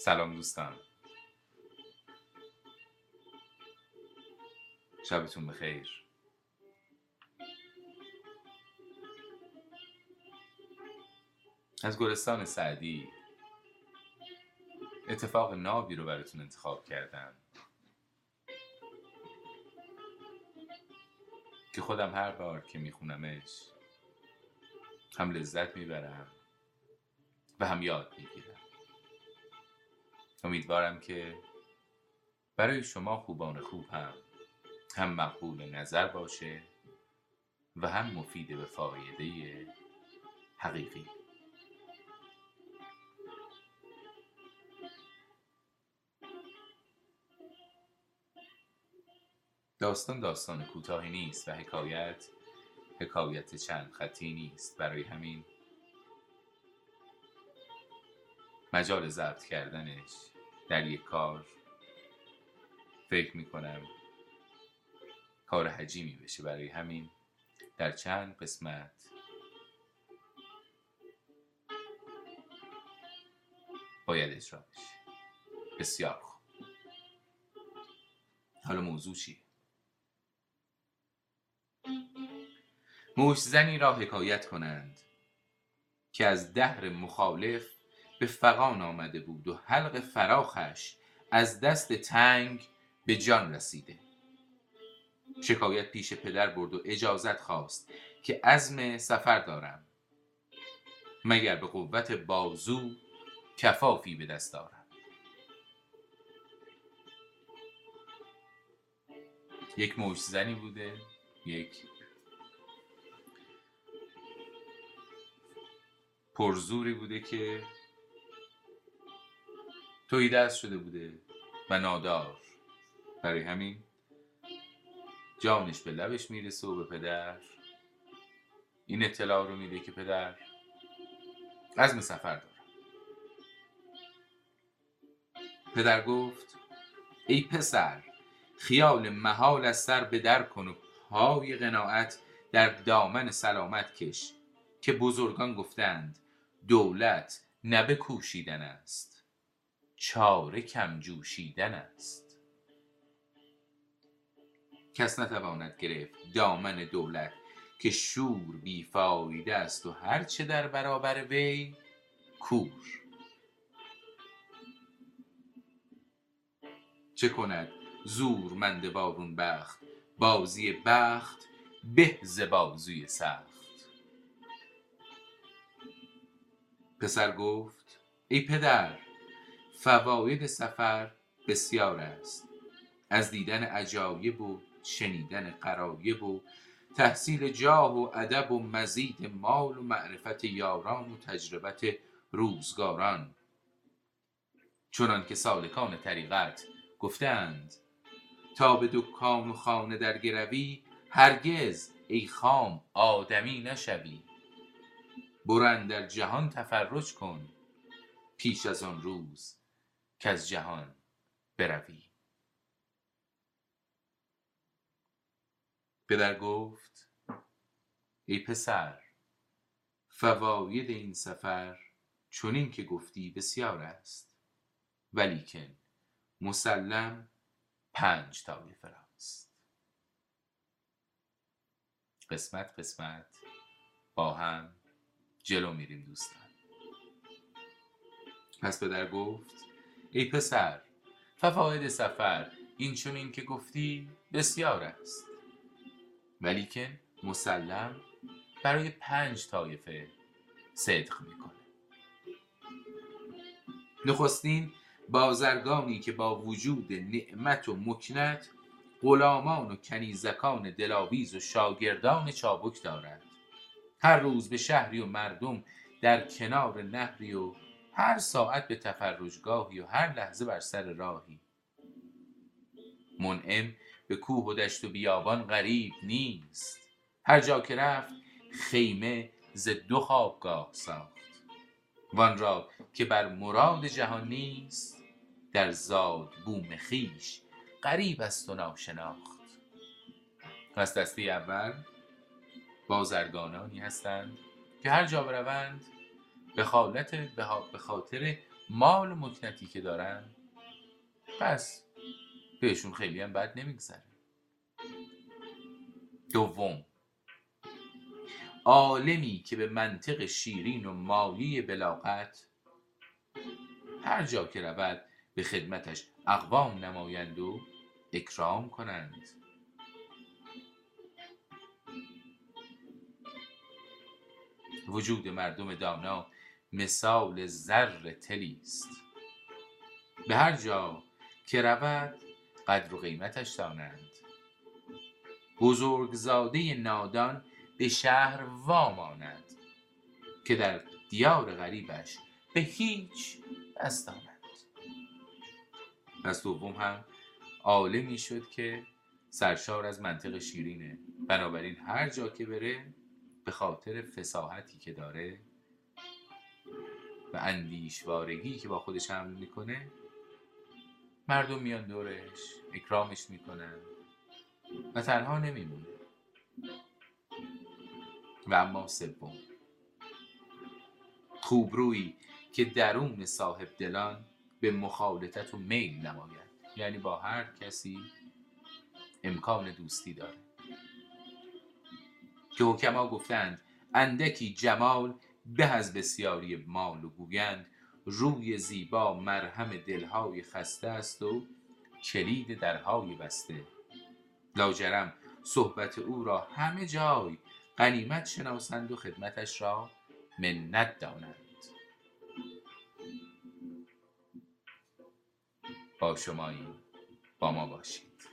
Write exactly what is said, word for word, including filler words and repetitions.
سلام دوستان، شبتون بخیر. از گلستان سعدی اتفاق نابی رو براتون انتخاب کردم که خودم هر بار که میخونمش هم لذت میبرم و هم یاد میگیرم. امیدوارم که برای شما خوبان خوب هم هم مقبول نظر باشه و هم مفید به فایده حقیقی. داستان داستان کوتاهی نیست و حکایت حکایت چند خطی نیست، برای همین مجال ضبط کردنش در یک کار فکر میکنم کار حجیمی بشه. برای همین در چند قسمت باید اجرا بشه. بسیار خوب، حالا موضوع چیه؟ موش زنی را حکایت کنند که از دهر مخالف به فغان آمده بود و حلق فراخش از دست تنگ به جان رسیده. شکایت پیش پدر برد و اجازت خواست که عزم سفر دارم، مگر به قوت بازو کفافی به دست دارم. یک موش زنی بوده، یک پرزوری بوده که توی دست شده بوده و نادار، برای همین جانش به لبش میرسه و به پدر این اطلاع رو میده که پدر عزم سفر داره. پدر گفت ای پسر، خیال محال از سر بدر کن و پای قناعت در دامن سلامت کش، که بزرگان گفتند دولت نه به کوشیدن است، چاره کم جوشیدن است. کس نتواند گرفت دامن دولت که شور بیفایده است و هرچه در برابر وی کور. چه کند زورمند بارون بخت، بازی بخت به ز بازوی سخت. پسر گفت ای پدر، فواید سفر بسیار است، از دیدن عجایب و شنیدن غرایب و تحصیل جاه و ادب و مزید مال و معرفت یاران و تجربت روزگاران. چنان که سالکان طریقت گفتند تا به دکان و خانه در گروی، هرگز ای خام آدمی نشوی. برو در جهان تفرج کن، پیش از آن روز که از جهان بروی. پدر گفت ای پسر، فواید این سفر چنین که گفتی بسیار است، ولیکن مسلم پنج طایفه است. قسمت قسمت با هم جلو میریم دوستان. پس پدر گفت ای پسر، فواید سفر این چنین که گفتی بسیار است، ولیکن مسلم برای پنج طایفه صدق میکنه. نخستین، بازرگانی که با وجود نعمت و مکنت غلامان و کنیزکان دلاویز و شاگردان چابک دارد، هر روز به شهری و مردم در کنار نهری و هر ساعت به تفرجگاهی و هر لحظه بر سر راهی. منعم به کوه و دشت و بیابان غریب نیست، هر جا که رفت خیمه ز دو خوابگاه ساخت. وان را که بر مراد جهان نیست، در زاد بوم خویش غریب است و ناشناخت. پس دسته اول بازرگانانی هستند که هر جا بروند به, به خاطر مال و مکنتی که دارن پس بهشون خیلی هم بد نمیگذره. دوم، عالمی که به منطق شیرین و مایه بلاغت هر جا که رود به خدمتش اقوام نمایند و اکرام کنند. وجود مردم دانا مثال زر تلیست، به هر جا که رود قدر و قیمتش دانند. بزرگزاده نادان به شهر واماند که در دیار غریبش به هیچ دستاند. پس دوم هم عالمی شد که سرشار از منطق شیرینه، بنابراین هر جا که بره به خاطر فصاحتی که داره و اندیشوارگی که با خودش حمل میکنه مردم میان دورش اکرامش میکنن و تنها نمیمونه. و اما سوم، خوبرویی که درون صاحب دلان به مخالطت و میل نماید، یعنی با هر کسی امکان دوستی داره که حکما گفتند اندکی جمال به از بسیاری مال، و گویند روی زیبا مرهم دلهای خسته است و کلید درهای بسته. لاجرم صحبت او را همه جای غنیمت شناسند و خدمتش را منت دانند. با شماییم، با ما باشید.